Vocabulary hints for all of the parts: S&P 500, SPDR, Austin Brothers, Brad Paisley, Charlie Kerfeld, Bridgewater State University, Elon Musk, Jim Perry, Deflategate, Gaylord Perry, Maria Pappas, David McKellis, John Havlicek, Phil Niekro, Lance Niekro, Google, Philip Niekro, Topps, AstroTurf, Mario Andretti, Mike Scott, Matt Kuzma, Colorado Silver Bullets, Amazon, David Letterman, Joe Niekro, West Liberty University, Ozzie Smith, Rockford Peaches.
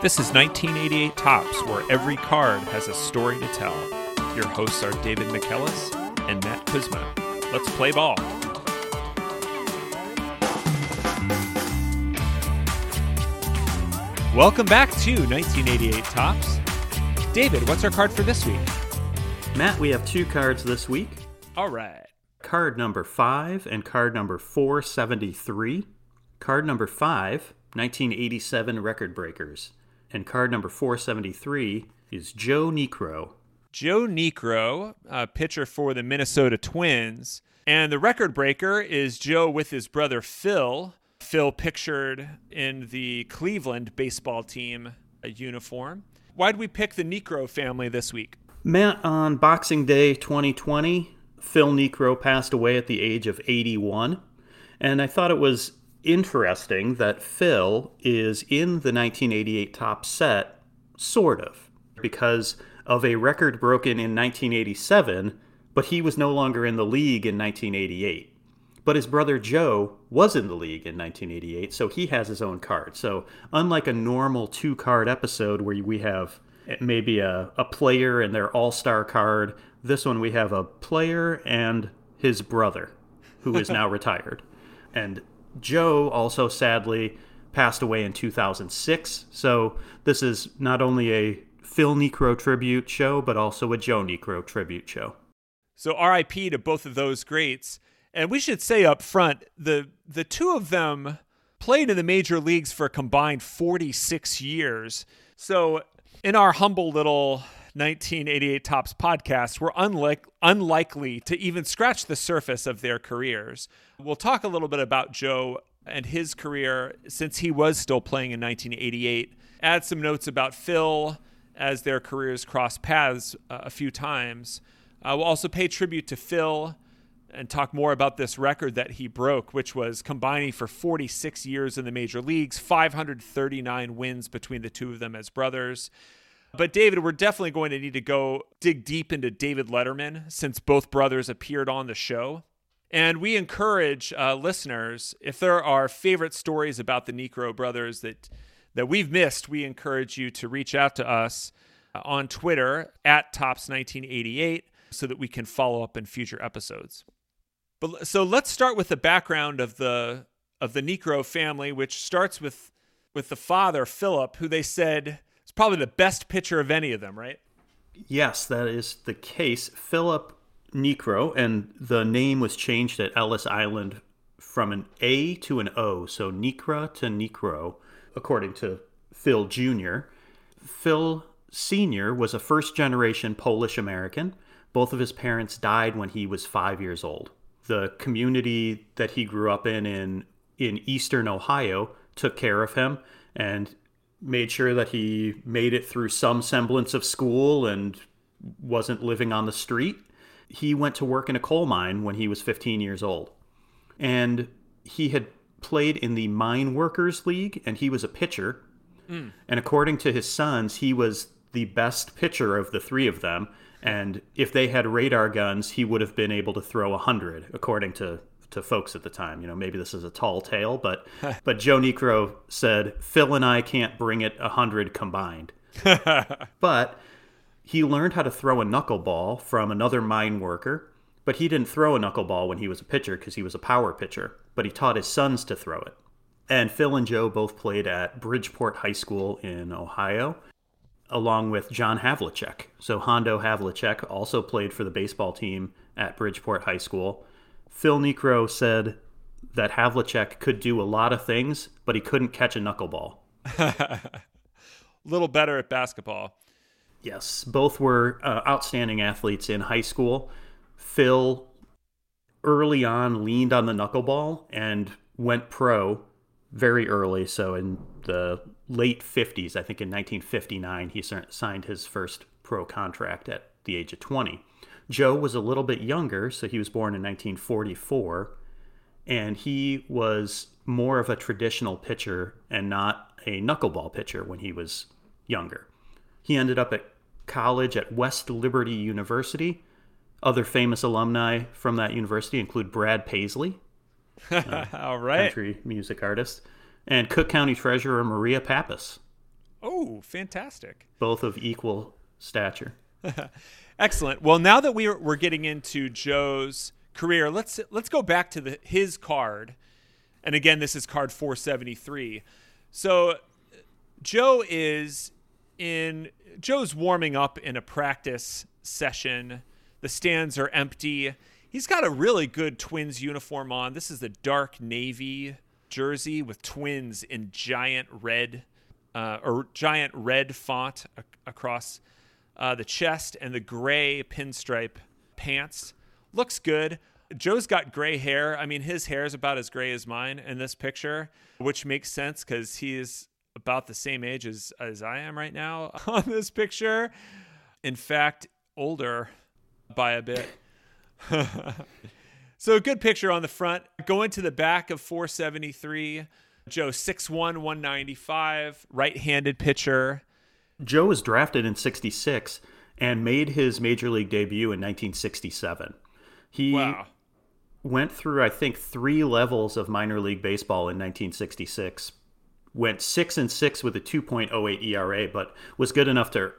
This is 1988 Topps, where every card has a story to tell. Your hosts are David McKellis and Matt Kuzma. Let's play ball. Welcome back to 1988 Topps. David, what's our card for this week? Matt, we have two cards this week. All right. Card number 5 and card number 473. Card number 5, 1987 Record Breakers. And card number 473 is Joe Niekro. Joe Niekro, a pitcher for the Minnesota Twins. And the record breaker is Joe with his brother Phil. Phil pictured in the Cleveland baseball team uniform. Why'd we pick the Niekro family this week? Matt, on Boxing Day 2020, Phil Niekro passed away at the age of 81. And I thought it was interesting that Phil is in the 1988 top set, sort of, because of a record broken in 1987, but he was no longer in the league in 1988. But his brother Joe was in the league in 1988, so he has his own card. So unlike a normal two-card episode where we have maybe a player and their all-star card, this one we have a player and his brother, who is now retired. And Joe also sadly passed away in 2006, so this is not only a Phil Niekro tribute show, but also a Joe Niekro tribute show. So RIP to both of those greats. And we should say up front, the two of them played in the major leagues for a combined 46 years. So in our humble little 1988 Topps podcast, we're unlikely to even scratch the surface of their careers. We'll talk a little bit about Joe and his career since he was still playing in 1988. Add some notes about Phil as their careers cross paths a few times. We'll also pay tribute to Phil and talk more about this record that he broke, which was combining for 46 years in the major leagues, 539 wins between the two of them as brothers. But David, we're definitely going to need to go dig deep into David Letterman since both brothers appeared on the show. And we encourage listeners, if there are favorite stories about the Niekro brothers that we've missed, we encourage you to reach out to us on Twitter at Topps1988 so that we can follow up in future episodes. But so let's start with the background of the Niekro family, which starts with the father, Philip, who they said is probably the best pitcher of any of them, right? Yes, that is the case. Philip Niekro, and the name was changed at Ellis Island from an A to an O, so Niekra to Niekro, according to Phil Jr. Phil Sr. was a first-generation Polish-American. Both of his parents died when he was 5 years old. The community that he grew up in eastern Ohio took care of him and made sure that he made it through some semblance of school and wasn't living on the street. He went to work in a coal mine when he was 15 years old. And he had played in the Mine Workers League, and he was a pitcher. Mm. And according to his sons, he was the best pitcher of the three of them. And if they had radar guns, he would have been able to throw 100, according to folks at the time. You know, maybe this is a tall tale, but Joe Niekro said, Phil and I can't bring it 100 combined. But he learned how to throw a knuckleball from another mine worker, but he didn't throw a knuckleball when he was a pitcher because he was a power pitcher. But he taught his sons to throw it. And Phil and Joe both played at Bridgeport High School in Ohio, along with John Havlicek. So Hondo Havlicek also played for the baseball team at Bridgeport High School. Phil Niekro said that Havlicek could do a lot of things, but he couldn't catch a knuckleball. A little better at basketball. Yes, both were outstanding athletes in high school. Phil early on leaned on the knuckleball and went pro very early. So in the late 50s, I think in 1959, he signed his first pro contract at the age of 20. Joe was a little bit younger, so he was born in 1944, and he was more of a traditional pitcher and not a knuckleball pitcher when he was younger. He ended up at college at West Liberty University. Other famous alumni from that university include Brad Paisley, All right. Country music artist, and Cook County Treasurer Maria Pappas. Oh, fantastic. Both of equal stature. Excellent. Well, now that we're getting into Joe's career, let's go back to his card. And again, this is card 473. So Joe's warming up in a practice session. The stands are empty. He's got a really good Twins uniform on. This is the dark navy jersey with Twins in giant red font across the chest, and the gray pinstripe pants. Looks good. Joe's got gray hair. I mean, his hair is about as gray as mine in this picture, which makes sense because he is about the same age as I am right now on this picture. In fact, older by a bit. So a good picture on the front. Going to the back of 473, Joe, 6'1", 195, right-handed pitcher. Joe was drafted in 1966 and made his major league debut in 1967. He went through, I think, 3 levels of minor league baseball in 1966. Went 6-6 with a 2.08 ERA, but was good enough to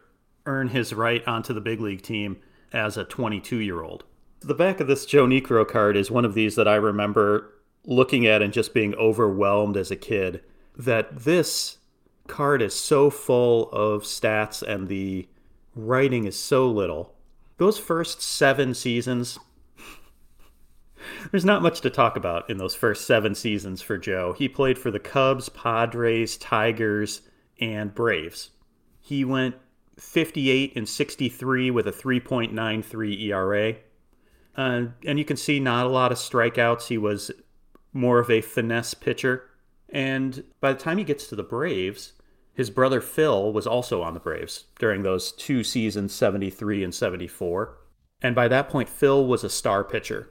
earn his right onto the big league team as a 22-year-old. The back of this Joe Niekro card is one of these that I remember looking at and just being overwhelmed as a kid, that this card is so full of stats and the writing is so little. Those first 7 seasons, there's not much to talk about in those first 7 seasons for Joe. He played for the Cubs, Padres, Tigers, and Braves. He went 58-63 with a 3.93 ERA. And you can see not a lot of strikeouts. He was more of a finesse pitcher. And by the time he gets to the Braves, his brother Phil was also on the Braves during those 2 seasons, 73 and 74. And by that point, Phil was a star pitcher.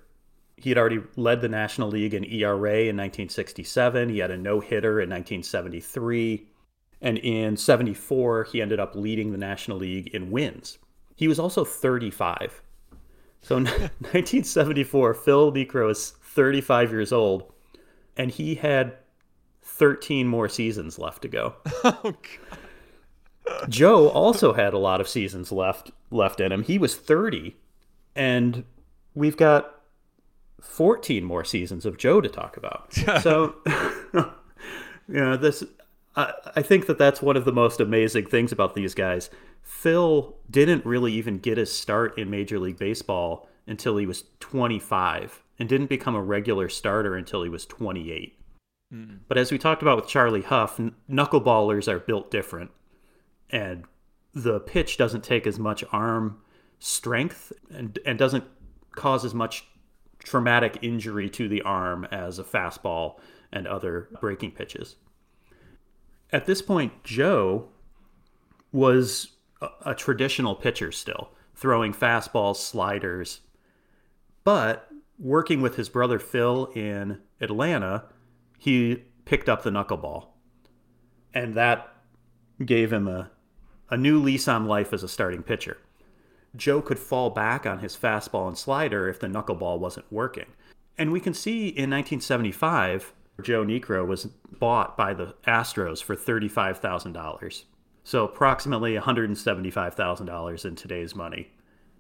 He had already led the National League in ERA in 1967. He had a no-hitter in 1973. And in 74, he ended up leading the National League in wins. He was also 35. So 1974, Phil Niekro is 35 years old, and he had 13 more seasons left to go. Oh, God. Joe also had a lot of seasons left in him. He was 30, and we've got 14 more seasons of Joe to talk about. So, you know, I think that's one of the most amazing things about these guys. Phil didn't really even get his start in Major League Baseball until he was 25 and didn't become a regular starter until he was 28. Mm. But as we talked about with Charlie Huff, knuckleballers are built different, and the pitch doesn't take as much arm strength and doesn't cause as much traumatic injury to the arm as a fastball and other breaking pitches. At this point, Joe was a traditional pitcher still, throwing fastballs, sliders, but working with his brother Phil in Atlanta, he picked up the knuckleball, and that gave him a new lease on life as a starting pitcher. Joe could fall back on his fastball and slider if the knuckleball wasn't working. And we can see in 1975, Joe Niekro was bought by the Astros for $35,000. So approximately $175,000 in today's money.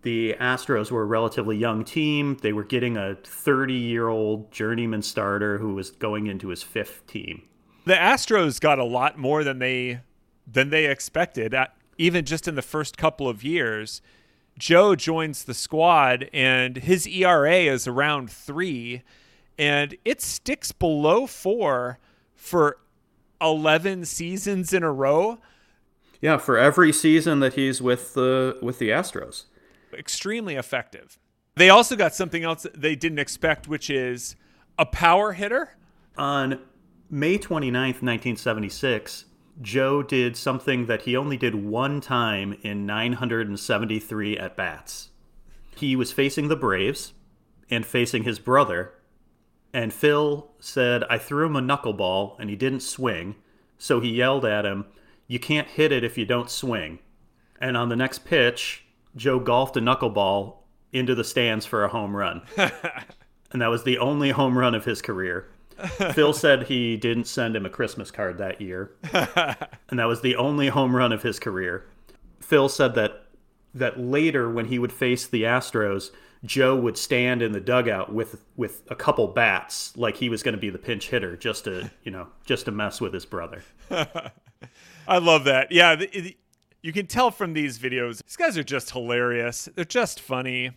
The Astros were a relatively young team. They were getting a 30-year-old journeyman starter who was going into his 5th team. The Astros got a lot more than they expected, even just in the first couple of years. Joe joins the squad, and his ERA is around 3, and it sticks below 4 for 11 seasons in a row. Yeah, for every season that he's with the Astros. Extremely effective. They also got something else they didn't expect, which is a power hitter. On May 29th, 1976, Joe did something that he only did one time in 973 at-bats. He was facing the Braves and facing his brother, and Phil said, "I threw him a knuckleball, and he didn't swing," so he yelled at him, "You can't hit it if you don't swing." And on the next pitch, Joe golfed a knuckleball into the stands for a home run. And that was the only home run of his career. Phil said he didn't send him a Christmas card that year, and that was the only home run of his career. Phil said that later, when he would face the Astros, Joe would stand in the dugout with a couple bats, like he was going to be the pinch hitter, just to mess with his brother. I love that. Yeah, you can tell from these videos, these guys are just hilarious. They're just funny.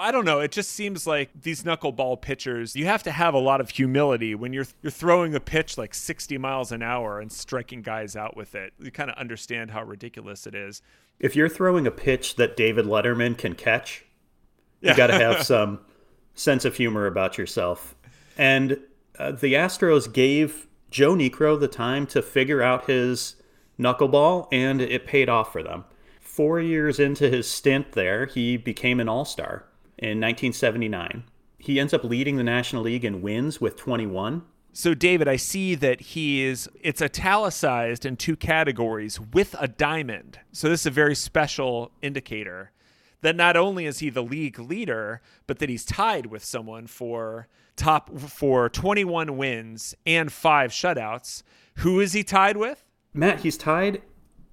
I don't know. It just seems like these knuckleball pitchers, you have to have a lot of humility when you're throwing a pitch like 60 miles an hour and striking guys out with it. You kind of understand how ridiculous it is. If you're throwing a pitch that David Letterman can catch, you got to have some sense of humor about yourself. And the Astros gave Joe Niekro the time to figure out his knuckleball, and it paid off for them. 4 years into his stint there, he became an all-star. In 1979, he ends up leading the National League in wins with 21. So, David, I see that it's italicized in two categories with a diamond. So this is a very special indicator that not only is he the league leader, but that he's tied with someone for 21 wins and 5 shutouts. Who is he tied with? Matt, he's tied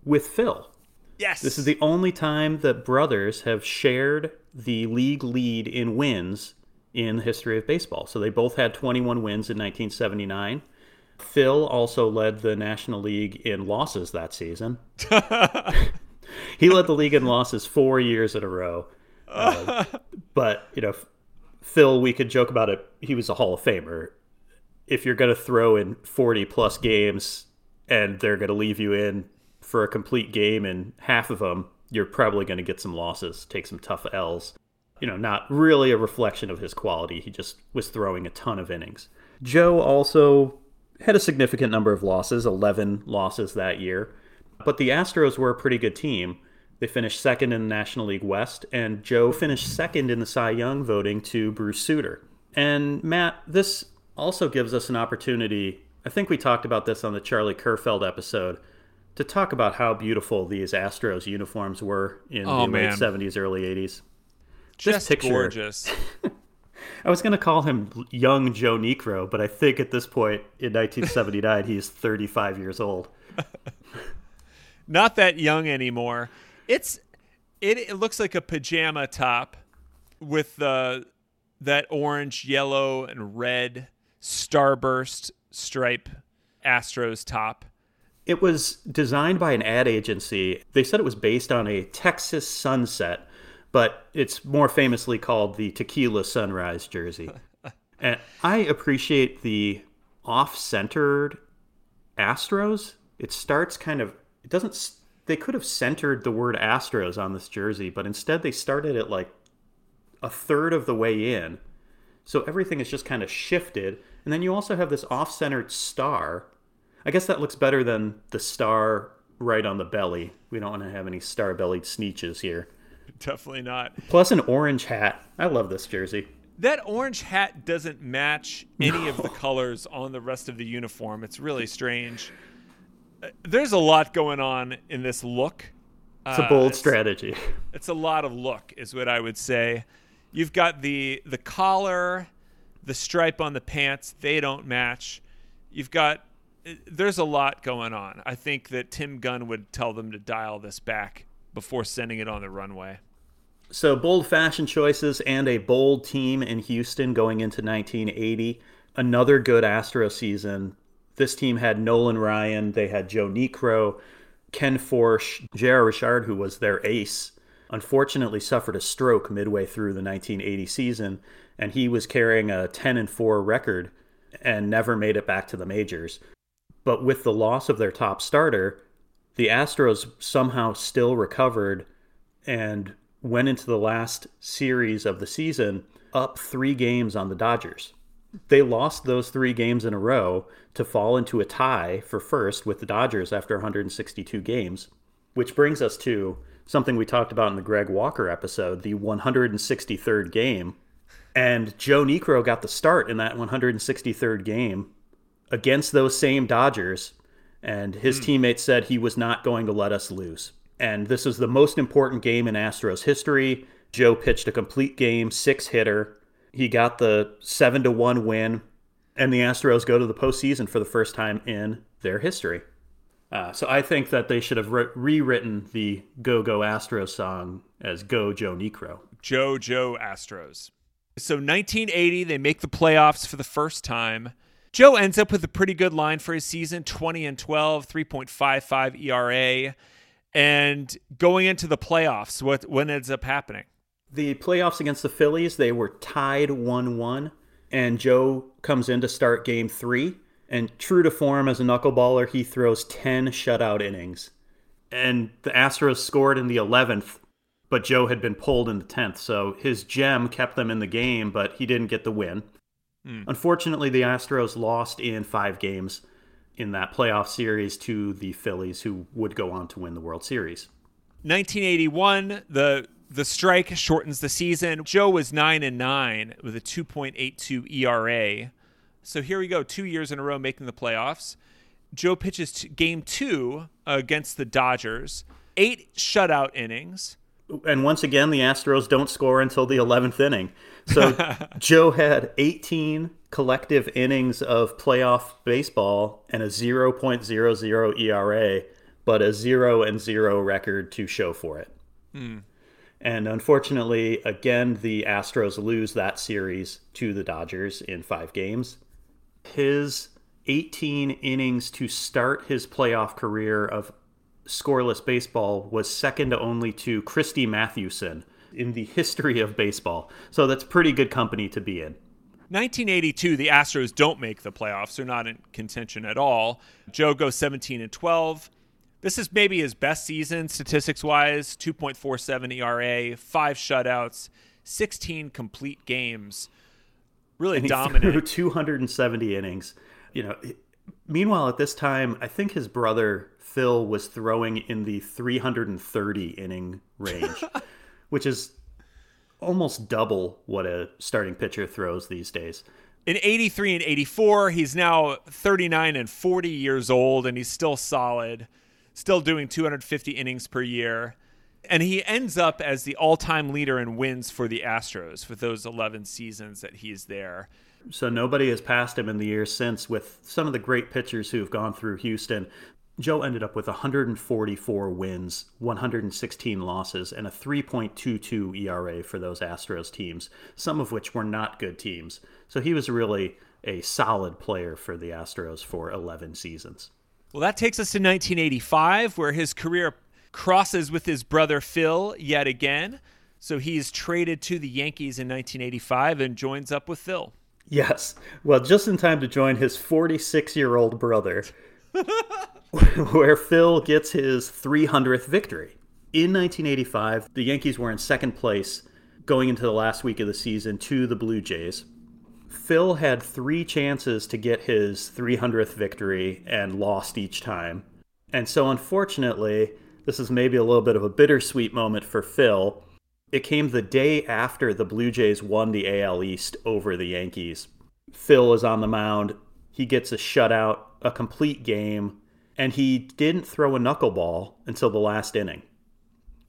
with Phil. Yes. This is the only time that brothers have shared the league lead in wins in the history of baseball. So they both had 21 wins in 1979. Phil also led the National League in losses that season. He led the league in losses 4 years in a row. But, Phil, we could joke about it. He was a Hall of Famer. If you're going to throw in 40-plus games and they're going to leave you in for a complete game and half of them, you're probably going to get some losses, take some tough L's. Not really a reflection of his quality. He just was throwing a ton of innings. Joe also had a significant number of losses, 11 losses that year. But the Astros were a pretty good team. They finished second in the National League West, and Joe finished second in the Cy Young voting to Bruce Sutter. And Matt, this also gives us an opportunity, I think we talked about this on the Charlie Kerfeld episode, to talk about how beautiful these Astros uniforms were in the late 70s, early 80s. Just picture, gorgeous. I was going to call him young Joe Niekro, but I think at this point in 1979, he's 35 years old. Not that young anymore. It looks like a pajama top with that orange, yellow, and red starburst stripe Astros top. It was designed by an ad agency. They said it was based on a Texas sunset, but it's more famously called the Tequila Sunrise jersey. And I appreciate the off-centered Astros. They could have centered the word Astros on this jersey, but instead they started it like a third of the way in. So everything is just kind of shifted. And then you also have this off-centered star. I guess that looks better than the star right on the belly. We don't want to have any star-bellied sneeches here. Definitely not. Plus an orange hat. I love this jersey. That orange hat doesn't match any of the colors on the rest of the uniform. It's really strange. There's a lot going on in this look. It's a bold strategy. It's a lot of look is what I would say. You've got the collar, the stripe on the pants. They don't match. There's a lot going on. I think that Tim Gunn would tell them to dial this back before sending it on the runway. So bold fashion choices and a bold team in Houston going into 1980. Another good Astro season. This team had Nolan Ryan. They had Joe Niekro, Ken Forsch, J.R. Richard, who was their ace, unfortunately suffered a stroke midway through the 1980 season, and he was carrying a 10-4 record and never made it back to the majors. But with the loss of their top starter, the Astros somehow still recovered and went into the last series of the season up 3 games on the Dodgers. They lost those 3 games in a row to fall into a tie for first with the Dodgers after 162 games, which brings us to something we talked about in the Greg Walker episode, the 163rd game. And Joe Niekro got the start in that 163rd game against those same Dodgers, and his teammates said he was not going to let us lose. And this is the most important game in Astros history. Joe pitched a complete game, 6-hitter. He got the 7-1 win. And the Astros go to the postseason for the first time in their history. So I think that they should have rewritten the Go Go Astros song as Go Joe Niekro. Joe Joe Astros. So 1980, they make the playoffs for the first time. Joe ends up with a pretty good line for his season, 20-12, 3.55 ERA. And going into the playoffs, what ends up happening? The playoffs against the Phillies, they were tied 1-1. And Joe comes in to start game 3. And true to form as a knuckleballer, he throws 10 shutout innings. And the Astros scored in the 11th, but Joe had been pulled in the 10th. So his gem kept them in the game, but he didn't get the win. Unfortunately, the Astros lost in 5 games in that playoff series to the Phillies, who would go on to win the World Series. 1981, the strike shortens the season. Joe was 9-9 with a 2.82 ERA. So here we go, 2 years in a row making the playoffs. Joe pitches game 2 against the Dodgers, 8 shutout innings. And once again, the Astros don't score until the 11th inning. So Joe had 18 collective innings of playoff baseball and a 0.00 ERA, but a 0-0 record to show for it. And unfortunately, again, the Astros lose that series to the Dodgers in 5 games. His 18 innings to start his playoff career of scoreless baseball was second only to Christy Mathewson in the history of baseball. So that's pretty good company to be in. 1982, the Astros don't make the playoffs. They're not in contention at all. Joe goes 17-12. This is maybe his best season statistics-wise, 2.47 ERA, 5 shutouts, 16 complete games. Really dominant. Through 270 innings. You know, meanwhile, at this time, I think his brother Phil was throwing in the 330 inning range, which is almost double what a starting pitcher throws these days. In 83 and 84, he's now 39 and 40 years old, and he's still solid. Still doing 250 innings per year. And he ends up as the all-time leader in wins for the Astros with those 11 seasons that he's there. So nobody has passed him in the years since with some of the great pitchers who've gone through Houston. Joe ended up with 144 wins, 116 losses, and a 3.22 ERA for those Astros teams, some of which were not good teams. So he was really a solid player for the Astros for 11 seasons. Well, that takes us to 1985, where his career crosses with his brother Phil yet again. So he's traded to the Yankees in 1985 and joins up with Phil. Yes. Well, just in time to join his 46-year-old brother, where Phil gets his 300th victory. In 1985, the Yankees were in second place going into the last week of the season to the Blue Jays. Phil had 3 chances to get his 300th victory and lost each time. And so unfortunately, this is maybe a little bit of a bittersweet moment for Phil. It came the day after the Blue Jays won the AL East over the Yankees. Phil is on the mound. He gets a shutout, a complete game, and he didn't throw a knuckleball until the last inning.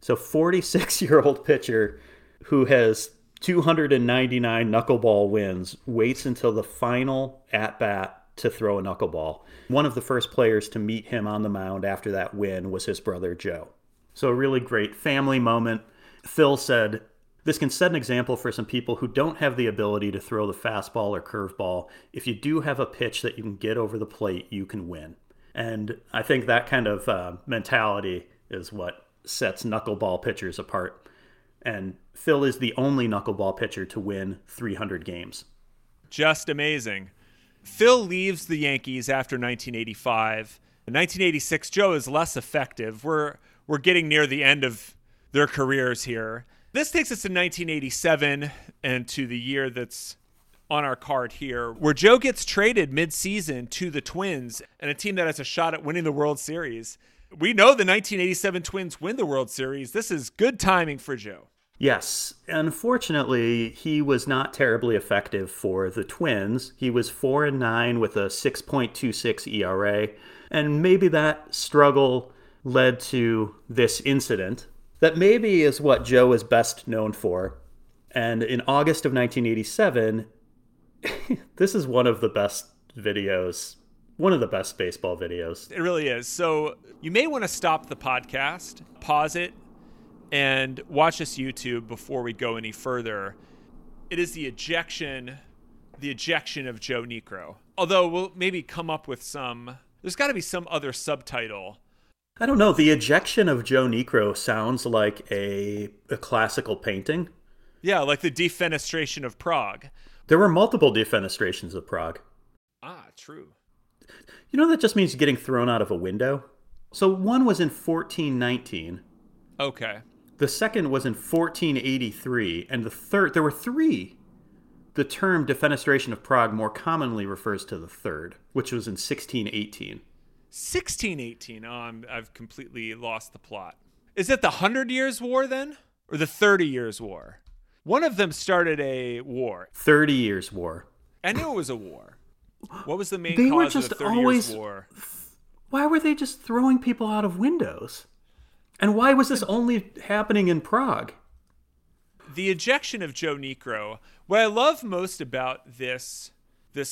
So 46-year-old pitcher who has 299 knuckleball wins waits until the final at-bat to throw a knuckleball. One of the first players to meet him on the mound after that win was his brother Joe. So a really great family moment. Phil said, "This can set an example for some people who don't have the ability to throw the fastball or curveball. If you do have a pitch that you can get over the plate, you can win." And I think that kind of mentality is what sets knuckleball pitchers apart. And Phil is the only knuckleball pitcher to win 300 games. Just amazing. Phil leaves the Yankees after 1985. In 1986, Joe is less effective. We're getting near the end of their careers here. This takes us to 1987 and to the year that's on our card here, where Joe gets traded mid-season to the Twins and a team that has a shot at winning the World Series. We know the 1987 Twins win the World Series. This is good timing for Joe. Yes. Unfortunately, he was not terribly effective for the Twins. He was 4-9 with a 6.26 ERA. And maybe that struggle led to this incident that maybe is what Joe is best known for. And in August of 1987, this is one of the best videos, one of the best baseball videos. It really is. So you may want to stop the podcast, pause it, and watch this YouTube before we go any further. It is the ejection of Joe Niekro. Although we'll maybe come up with some, there's got to be some other subtitle. I don't know. The ejection of Joe Niekro sounds like a classical painting. Yeah, like the defenestration of Prague. There were multiple defenestrations of Prague. Ah, true. You know, that just means getting thrown out of a window. So one was in 1419. Okay. The second was in 1483, and the third, there were three. The term defenestration of Prague more commonly refers to the third, which was in 1618. 1618. Oh, I've completely lost the plot. Is it the 100 Years' War then? Or the 30 Years' War? One of them started a war. 30 Years' War. I knew it was a war. What was the main cause of the 30 Years' War? Why were they just throwing people out of windows? And why was this only happening in Prague? The ejection of Joe Niekro. What I love most about this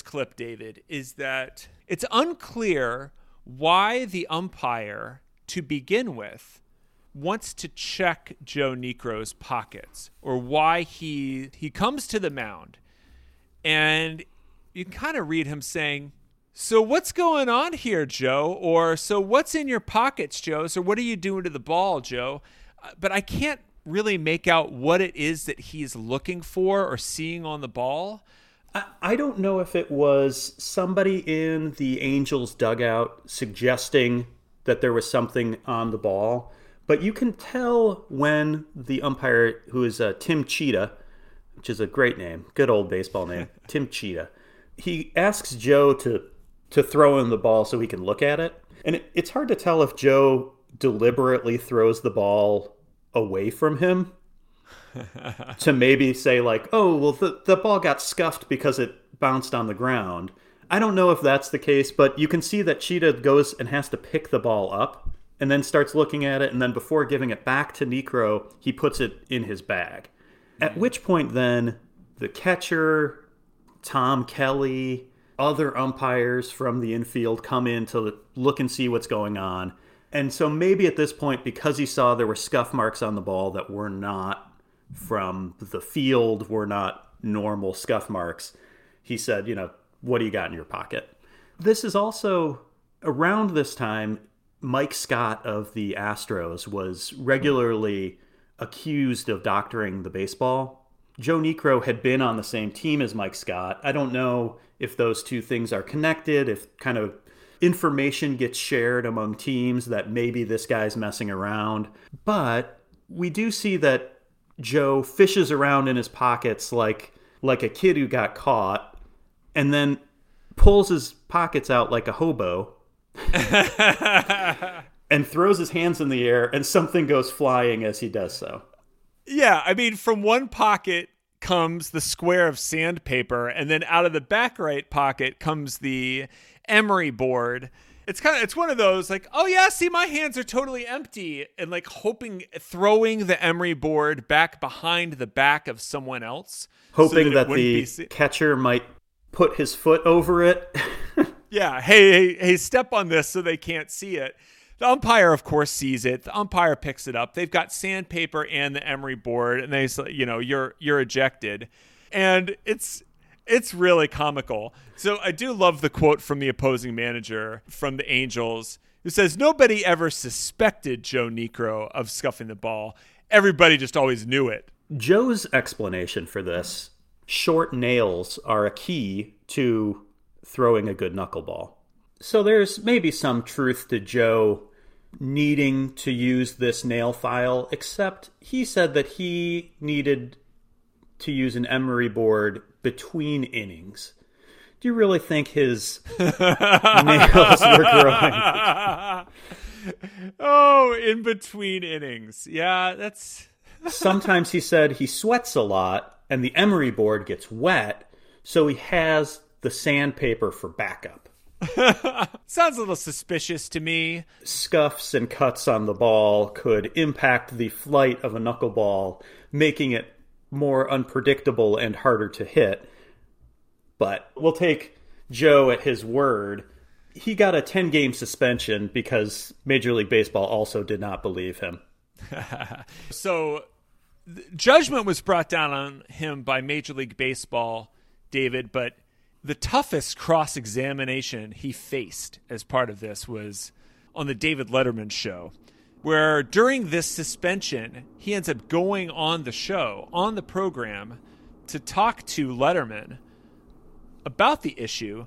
clip, David, is that it's unclear why the umpire, to begin with, wants to check Joe Niekro's pockets, or why he comes to the mound. And you can kind of read him saying, "So what's going on here, Joe?" Or, "So what's in your pockets, Joe?" "So what are you doing to the ball, Joe?" But I can't really make out what it is that he's looking for or seeing on the ball. I don't know if it was somebody in the Angels dugout suggesting that there was something on the ball. But you can tell when the umpire, who is Tim Cheetah, which is a great name, good old baseball name, Tim Cheetah, he asks Joe to throw him the ball so he can look at it. And it's hard to tell if Joe deliberately throws the ball away from him to maybe say like, "Oh, well, the ball got scuffed because it bounced on the ground." I don't know if that's the case, but you can see that Cheetah goes and has to pick the ball up and then starts looking at it. And then before giving it back to Niekro, he puts it in his bag. At which point then the catcher, Tom Kelly, other umpires from the infield come in to look and see what's going on. And so maybe at this point, because he saw there were scuff marks on the ball that were not from the field, were not normal scuff marks, he said, you know, "What do you got in your pocket?" This is also around this time, Mike Scott of the Astros was regularly accused of doctoring the baseball. Joe Niekro had been on the same team as Mike Scott. I don't know if those two things are connected, if kind of information gets shared among teams that maybe this guy's messing around. But we do see that Joe fishes around in his pockets like a kid who got caught, and then pulls his pockets out like a hobo and throws his hands in the air, and something goes flying as he does so. Yeah, I mean, from one pocket comes the square of sandpaper, and then out of the back right pocket comes the emery board. It's one of those like, "Oh yeah, see, my hands are totally empty," and like throwing the emery board back behind the back of someone else, hoping so that the catcher might put his foot over it. Yeah, hey, step on this so they can't see it. The umpire, of course, sees it. The umpire picks it up. They've got sandpaper and the emery board, and they say, you know, you're ejected. And it's really comical. So I do love the quote from the opposing manager from the Angels, who says, "Nobody ever suspected Joe Niekro of scuffing the ball. Everybody just always knew it." Joe's explanation for this, short nails are a key to throwing a good knuckleball. So there's maybe some truth to Joe needing to use this nail file, except he said that he needed to use an emery board between innings. Do you really think his nails were growing? Oh, in between innings. Yeah, that's... Sometimes he said he sweats a lot and the emery board gets wet, so he has the sandpaper for backup. Sounds a little suspicious to me. Scuffs and cuts on the ball could impact the flight of a knuckleball, making it more unpredictable and harder to hit. But we'll take Joe at his word. He got a 10-game suspension because Major League Baseball also did not believe him. So judgment was brought down on him by Major League Baseball, David, but the toughest cross-examination he faced as part of this was on the David Letterman show, where during this suspension, he ends up going on the show, on the program, to talk to Letterman about the issue.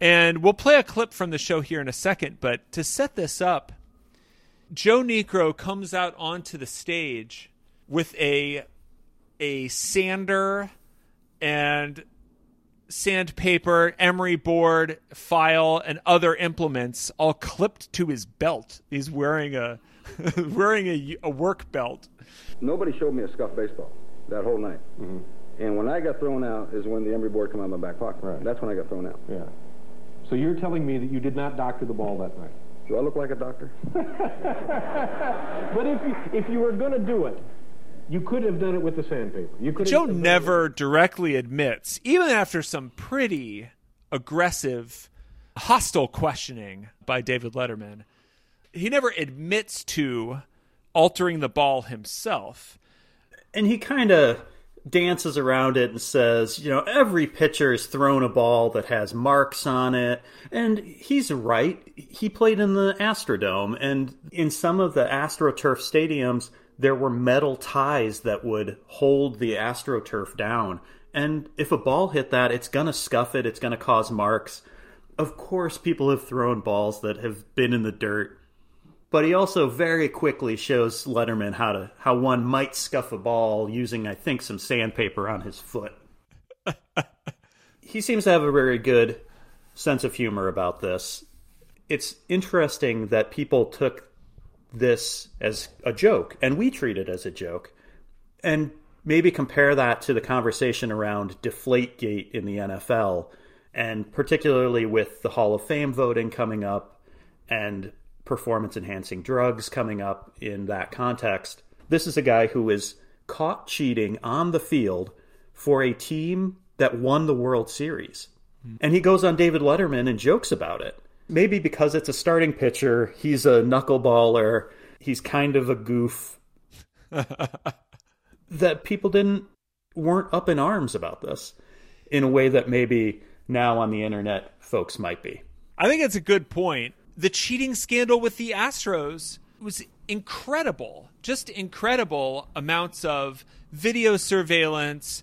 And we'll play a clip from the show here in a second, but to set this up, Joe Niekro comes out onto the stage with a sander and sandpaper, emery board, file, and other implements all clipped to his belt. He's wearing a work belt. Nobody showed me a scuffed baseball that whole night. Mm-hmm. And when I got thrown out is when the emery board came out of my back pocket. Right. That's when I got thrown out. Yeah. So you're telling me that you did not doctor the ball that night? Do I look like a doctor? But if you were going to do it, you could have done it with the sandpaper. You could. Joe never directly admits, even after some pretty aggressive, hostile questioning by David Letterman, he never admits to altering the ball himself. And he kind of dances around it and says, you know, every pitcher is thrown a ball that has marks on it. And he's right. He played in the Astrodome, and in some of the AstroTurf stadiums, there were metal ties that would hold the AstroTurf down. And if a ball hit that, it's going to scuff it. It's going to cause marks. Of course, people have thrown balls that have been in the dirt. But he also very quickly shows Letterman how one might scuff a ball using, I think, some sandpaper on his foot. He seems to have a very good sense of humor about this. It's interesting that people took this as a joke, and we treat it as a joke. And maybe compare that to the conversation around Deflategate in the NFL, and particularly with the Hall of Fame voting coming up and performance-enhancing drugs coming up in that context. This is a guy who is caught cheating on the field for a team that won the World Series. And he goes on David Letterman and jokes about it. Maybe because it's a starting pitcher, he's a knuckleballer, he's kind of a goof, that people weren't up in arms about this in a way that maybe now on the internet folks might be. I think that's a good point. The cheating scandal with the Astros was incredible, just incredible amounts of video surveillance,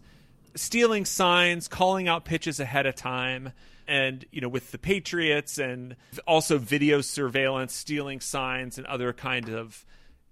stealing signs, calling out pitches ahead of time. And, you know, with the Patriots and also video surveillance, stealing signs and other kind of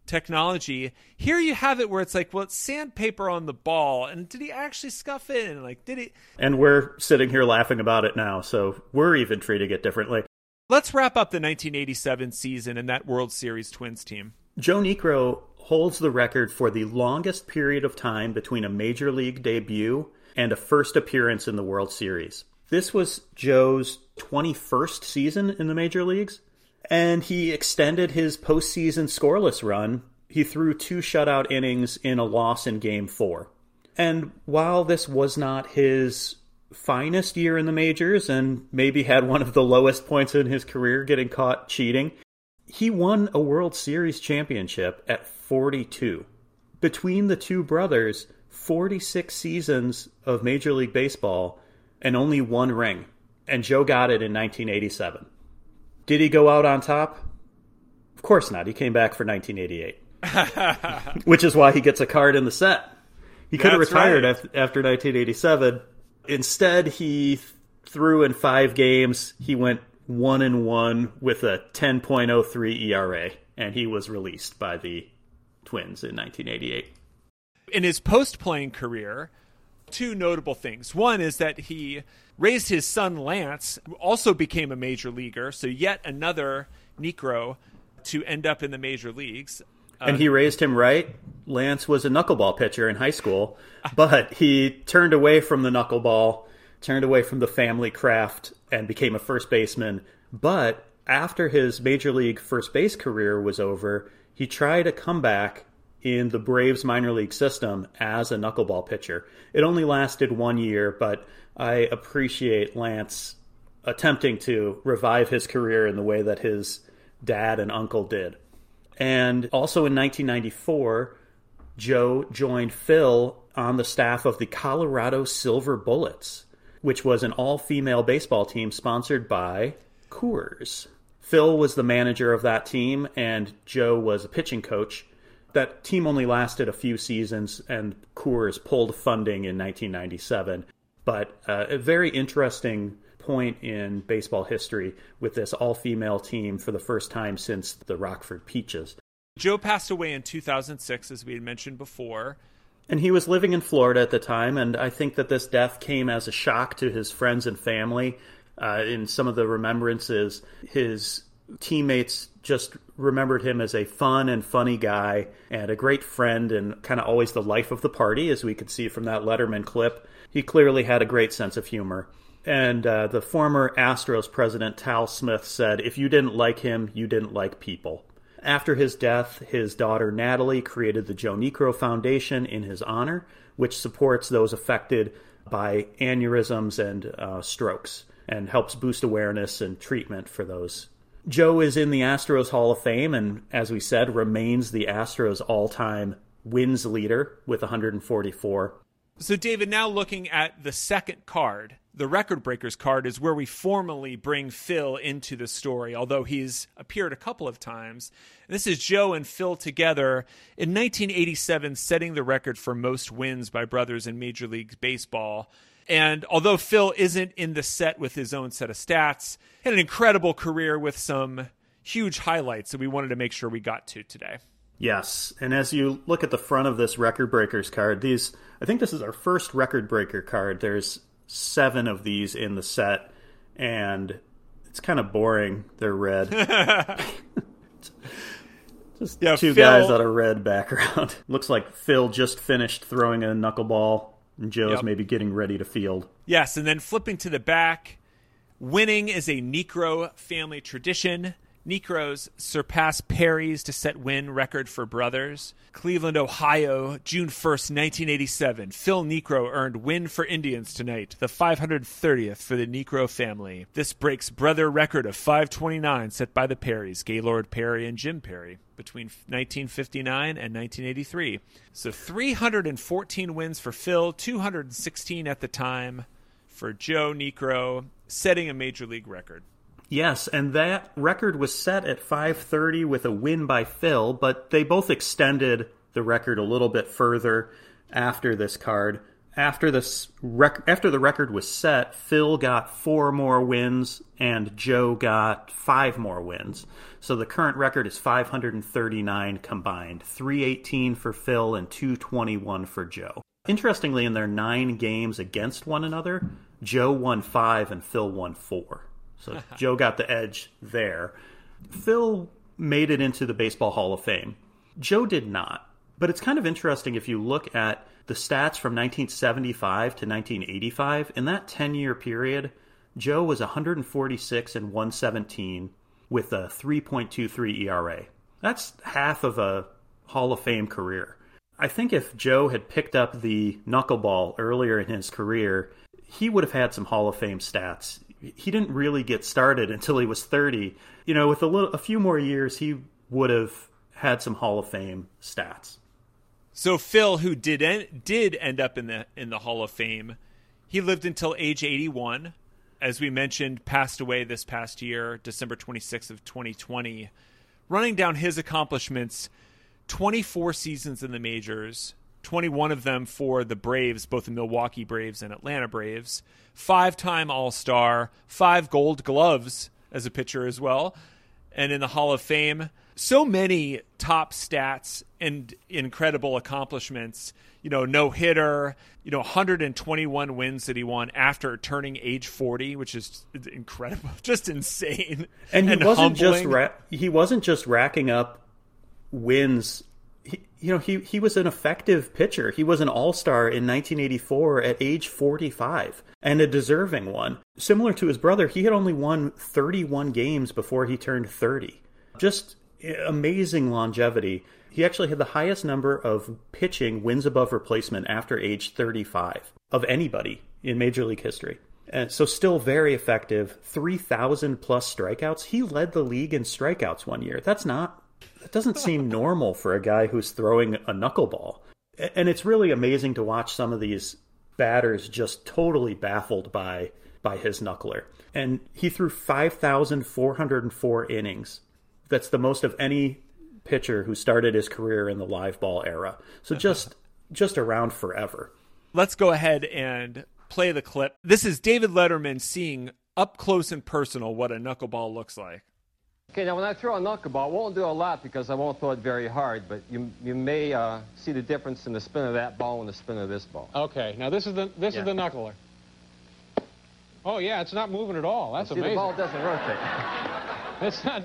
technology. Here you have it where it's like, well, it's sandpaper on the ball. And did he actually scuff it? And like, did he? And we're sitting here laughing about it now. So we're even treating it differently. Let's wrap up the 1987 season and that World Series Twins team. Joe Niekro holds the record for the longest period of time between a major league debut and a first appearance in the World Series. This was Joe's 21st season in the major leagues, and he extended his postseason scoreless run. He threw 2 shutout innings in a loss in Game 4. And while this was not his finest year in the majors and maybe had one of the lowest points in his career getting caught cheating, he won a World Series championship at 42. Between the two brothers, 46 seasons of Major League Baseball and only 1 ring. And Joe got it in 1987. Did he go out on top? Of course not. He came back for 1988, which is why he gets a card in the set. He could have retired after 1987. Instead, he threw in 5 games. He went 1-1 with a 10.03 ERA, and he was released by the Twins in 1988. In his post-playing career, 2 notable things. One is that he raised his son, Lance, who also became a major leaguer, so yet another Niekro to end up in the major leagues. And he raised him right. Lance was a knuckleball pitcher in high school, but he turned away from the knuckleball, turned away from the family craft, and became a first baseman. But after his major league first base career was over, he tried a comeback in the Braves minor league system as a knuckleball pitcher. It only lasted 1 year, but I appreciate Lance attempting to revive his career in the way that his dad and uncle did. And also in 1994, Joe joined Phil on the staff of the Colorado Silver Bullets, which was an all-female baseball team sponsored by Coors. Phil was the manager of that team, and Joe was a pitching coach. That team only lasted a few seasons, and Coors pulled funding in 1997. But a very interesting point in baseball history with this all-female team for the first time since the Rockford Peaches. Joe passed away in 2006, as we had mentioned before. And he was living in Florida at the time, and I think that this death came as a shock to his friends and family. In some of the remembrances, his teammates just remembered him as a fun and funny guy and a great friend and kind of always the life of the party, as we could see from that Letterman clip. He clearly had a great sense of humor. And the former Astros president, Tal Smith, said, "If you didn't like him, you didn't like people." After his death, his daughter Natalie created the Joe Niekro Foundation in his honor, which supports those affected by aneurysms and strokes and helps boost awareness and treatment for those. Joe is in the Astros Hall of Fame and, as we said, remains the Astros all-time wins leader with 144. So, David, now looking at the second card, the Record Breakers card, is where we formally bring Phil into the story, although he's appeared a couple of times. And this is Joe and Phil together in 1987, setting the record for most wins by brothers in Major League Baseball. And although Phil isn't in the set with his own set of stats, he had an incredible career with some huge highlights that we wanted to make sure we got to today. Yes, and as you look at the front of this Record Breakers card, I think this is our first Record Breaker card. There's 7 of these in the set, and it's kind of boring. They're red. Just guys on a red background. Looks like Phil just finished throwing a knuckleball, and Joe's maybe getting ready to field. Yes, and then flipping to the back, winning is a Niekro family tradition. Niekros surpass Perry's to set win record for brothers. Cleveland, Ohio, June 1st, 1987. Phil Niekro earned win for Indians tonight, the 530th for the Niekro family. This breaks brother record of 529 set by the Perrys, Gaylord Perry and Jim Perry, between 1959 and 1983. So 314 wins for Phil, 216 at the time for Joe Niekro, setting a major league record. Yes, and that record was set at 530 with a win by Phil, but they both extended the record a little bit further after this card. After the record was set, Phil got 4 more wins, and Joe got 5 more wins. So the current record is 539 combined, 318 for Phil and 221 for Joe. Interestingly, in their 9 games against one another, Joe won 5 and Phil won 4. So Joe got the edge there. Phil made it into the Baseball Hall of Fame. Joe did not. But it's kind of interesting if you look at the stats from 1975 to 1985. In that 10-year period, Joe was 146 and 117 with a 3.23 ERA. That's half of a Hall of Fame career. I think if Joe had picked up the knuckleball earlier in his career, he would have had some Hall of Fame stats. He didn't really get started until he was 30. You know, with a few more years, he would have had some Hall of Fame stats. So Phil, who did end up in the Hall of Fame, he lived until age 81. As we mentioned, passed away this past year, December 26th of 2020. Running down his accomplishments, 24 seasons in the majors, 21 of them for the Braves, both the Milwaukee Braves and Atlanta Braves. 5-time All-Star, 5 Gold Gloves as a pitcher as well, and in the Hall of Fame. So many top stats and incredible accomplishments. You know, no-hitter, you know, 121 wins that he won after turning age 40, which is incredible, just insane. And he wasn't just racking up wins. He was an effective pitcher. He was an all-star in 1984 at age 45, and a deserving one. Similar to his brother, he had only won 31 games before he turned 30. Just amazing longevity. He actually had the highest number of pitching wins above replacement after age 35 of anybody in Major League history. And so still very effective, 3,000 plus strikeouts. He led the league in strikeouts one year. That doesn't seem normal for a guy who's throwing a knuckleball. And it's really amazing to watch some of these batters just totally baffled by his knuckler. And he threw 5,404 innings. That's the most of any pitcher who started his career in the live ball era. So just around forever. Let's go ahead and play the clip. This is David Letterman seeing up close and personal what a knuckleball looks like. Okay, now when I throw a knuckleball, I won't do a lot because I won't throw it very hard, but you may see the difference in the spin of that ball and the spin of this ball. Okay, now this is the knuckler. Oh yeah, it's not moving at all. That's amazing. The ball doesn't rotate.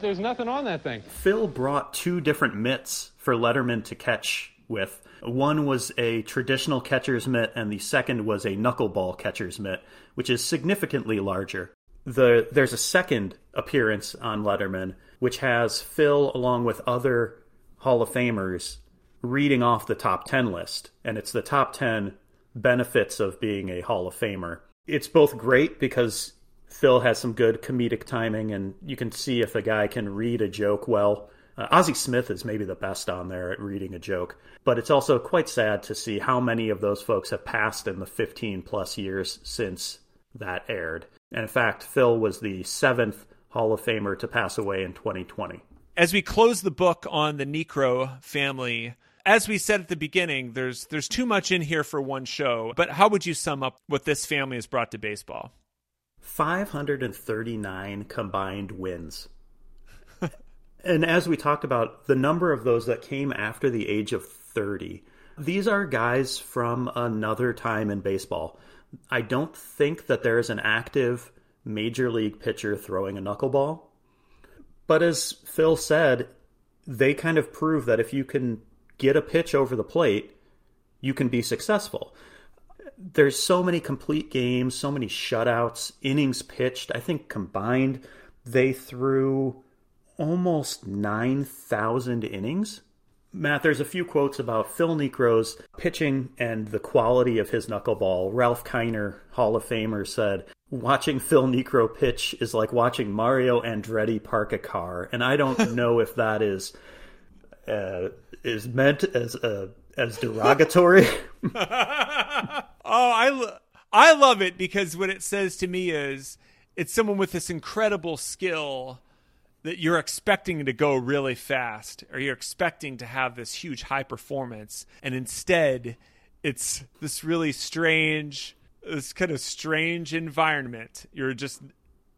There's nothing on that thing. Phil brought two different mitts for Letterman to catch with. One was a traditional catcher's mitt, and the second was a knuckleball catcher's mitt, which is significantly larger. There's a second appearance on Letterman, which has Phil, along with other Hall of Famers, reading off the top 10 list. And it's the top 10 benefits of being a Hall of Famer. It's both great because Phil has some good comedic timing, and you can see if a guy can read a joke well. Ozzie Smith is maybe the best on there at reading a joke, but it's also quite sad to see how many of those folks have passed in the 15 plus years since that aired. And in fact, Phil was the 7th Hall of Famer to pass away in 2020. As we close the book on the Niekro family, as we said at the beginning, there's too much in here for one show, but how would you sum up what this family has brought to baseball? 539 combined wins. And as we talked about, the number of those that came after the age of 30, these are guys from another time in baseball. I don't think that there is an active major league pitcher throwing a knuckleball. But as Phil said, they kind of prove that if you can get a pitch over the plate, you can be successful. There's so many complete games, so many shutouts, innings pitched. I think combined, they threw almost 9,000 innings. Matt, there's a few quotes about Phil Niekro's pitching and the quality of his knuckleball. Ralph Kiner, Hall of Famer, said, "Watching Phil Niekro pitch is like watching Mario Andretti park a car." And I don't know if that is meant as derogatory. I love it, because what it says to me is it's someone with this incredible skill that you're expecting to go really fast, or you're expecting to have this huge high performance. And instead, it's this really strange, this kind of strange environment you're just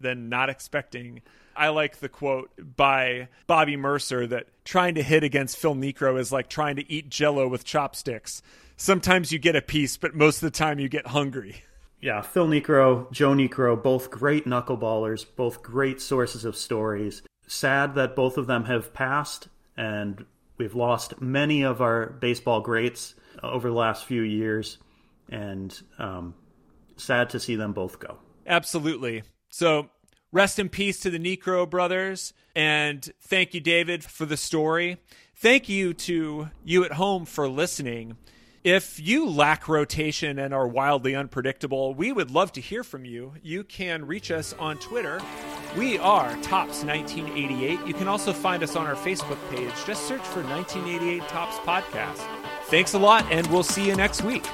then not expecting. I like the quote by Bobby Mercer that trying to hit against Phil Niekro is like trying to eat Jell-O with chopsticks. Sometimes you get a piece, but most of the time you get hungry. Yeah, Phil Niekro, Joe Niekro, both great knuckleballers, both great sources of stories. Sad that both of them have passed, and we've lost many of our baseball greats over the last few years, and sad to see them both go. Absolutely. So rest in peace to the Niekro brothers, and thank you, David, for the story. Thank you to you at home for listening. If you lack rotation and are wildly unpredictable, we would love to hear from you. You can reach us on Twitter. We are Tops1988. You can also find us on our Facebook page. Just search for 1988 Tops Podcast. Thanks a lot, and we'll see you next week.